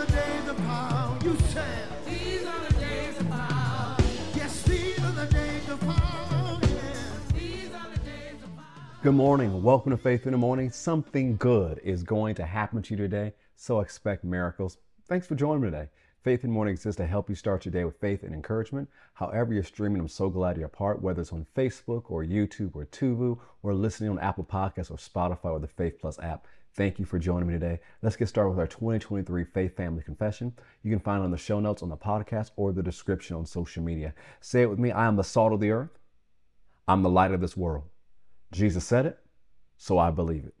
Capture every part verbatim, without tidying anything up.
the days of power. You said these are the days of power. Yes, these are the days of power. Yes, these are the days of power. Good morning. Welcome to Faith in the Morning. Something good is going to happen to you today, so expect miracles. Thanks for joining me today. Faith in the Morning exists to help you start your day with faith and encouragement. However you're streaming, I'm so glad you're a part, whether it's on Facebook or YouTube or Tuvoo or listening on Apple Podcasts or Spotify or the Faith+ app. Thank you for joining me today. Let's get started with our twenty twenty-three Faith Family Confession. You can find it on the show notes on the podcast or the description on social media. Say it with me. I am the salt of the earth. I'm the light of this world. Jesus said it, so I believe it.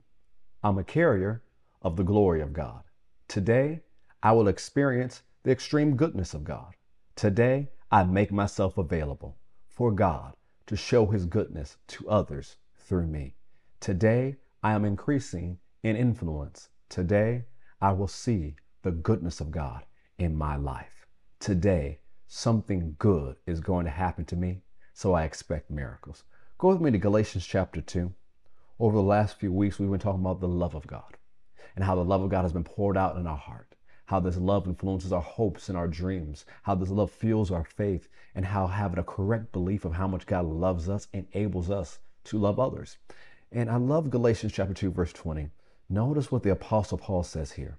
I'm a carrier of the glory of God. Today, I will experience the extreme goodness of God. Today, I make myself available for God to show his goodness to others through me. Today, I am increasing in influence. Today, I will see the goodness of God in my life. Today, something good is going to happen to me, so I expect miracles. Go with me to Galatians chapter two. Over the last few weeks, we've been talking about the love of God and how the love of God has been poured out in our heart. How this love influences our hopes and our dreams, how this love fuels our faith, and how having a correct belief of how much God loves us enables us to love others. And I love Galatians chapter two, verse twenty. Notice what the Apostle Paul says here.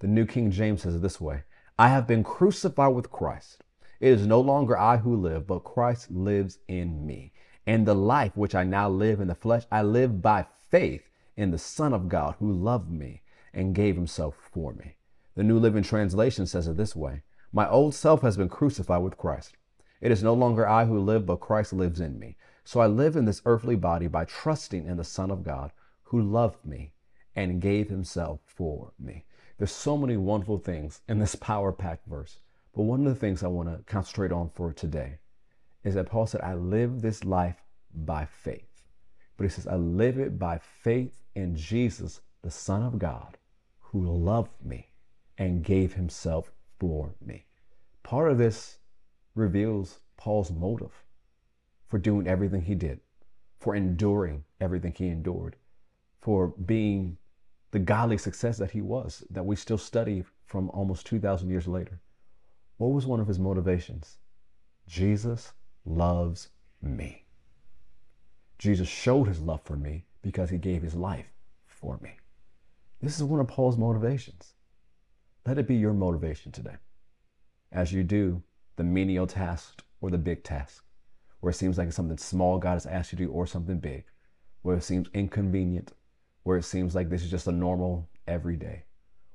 The New King James says it this way, I have been crucified with Christ. It is no longer I who live, but Christ lives in me. And the life which I now live in the flesh, I live by faith in the Son of God who loved me and gave himself for me. The New Living Translation says it this way, my old self has been crucified with Christ. It is no longer I who live, but Christ lives in me. So I live in this earthly body by trusting in the Son of God who loved me and gave himself for me. There's so many wonderful things in this power-packed verse, but one of the things I want to concentrate on for today is that Paul said, I live this life by faith. But he says, I live it by faith in Jesus, the Son of God, who loved me and gave himself for me. Part of this reveals Paul's motive for doing everything he did, for enduring everything he endured, for being the godly success that he was, that we still study from almost two thousand years later. What was one of his motivations? Jesus loves me. Jesus showed his love for me because he gave his life for me. This is one of Paul's motivations. Let it be your motivation today as you do the menial task or the big task, where it seems like it's something small God has asked you to do or something big, where it seems inconvenient, where it seems like this is just a normal everyday.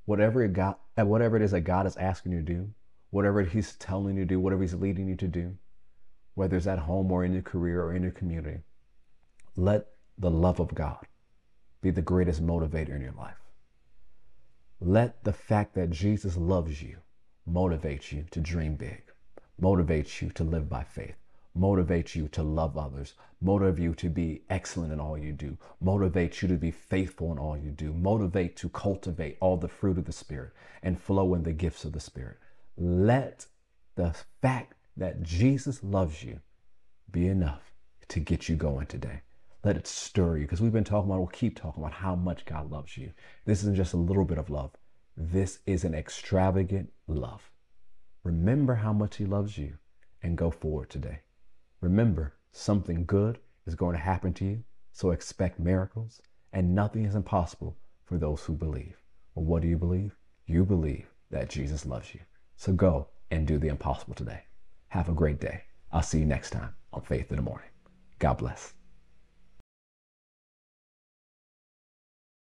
Whatever it, got, whatever it is that God is asking you to do, whatever he's telling you to do, whatever he's leading you to do, whether it's at home or in your career or in your community, let the love of God be the greatest motivator in your life. Let the fact that Jesus loves you motivate you to dream big, motivate you to live by faith, motivate you to love others, motivate you to be excellent in all you do, motivate you to be faithful in all you do, motivate to cultivate all the fruit of the Spirit and flow in the gifts of the Spirit. Let the fact that Jesus loves you be enough to get you going today. Let it stir you, because we've been talking about, we'll keep talking about how much God loves you. This isn't just a little bit of love. This is an extravagant love. Remember how much he loves you and go forward today. Remember, something good is going to happen to you, so expect miracles, and nothing is impossible for those who believe. Well, what do you believe? You believe that Jesus loves you. So go and do the impossible today. Have a great day. I'll see you next time on Faith in the Morning. God bless.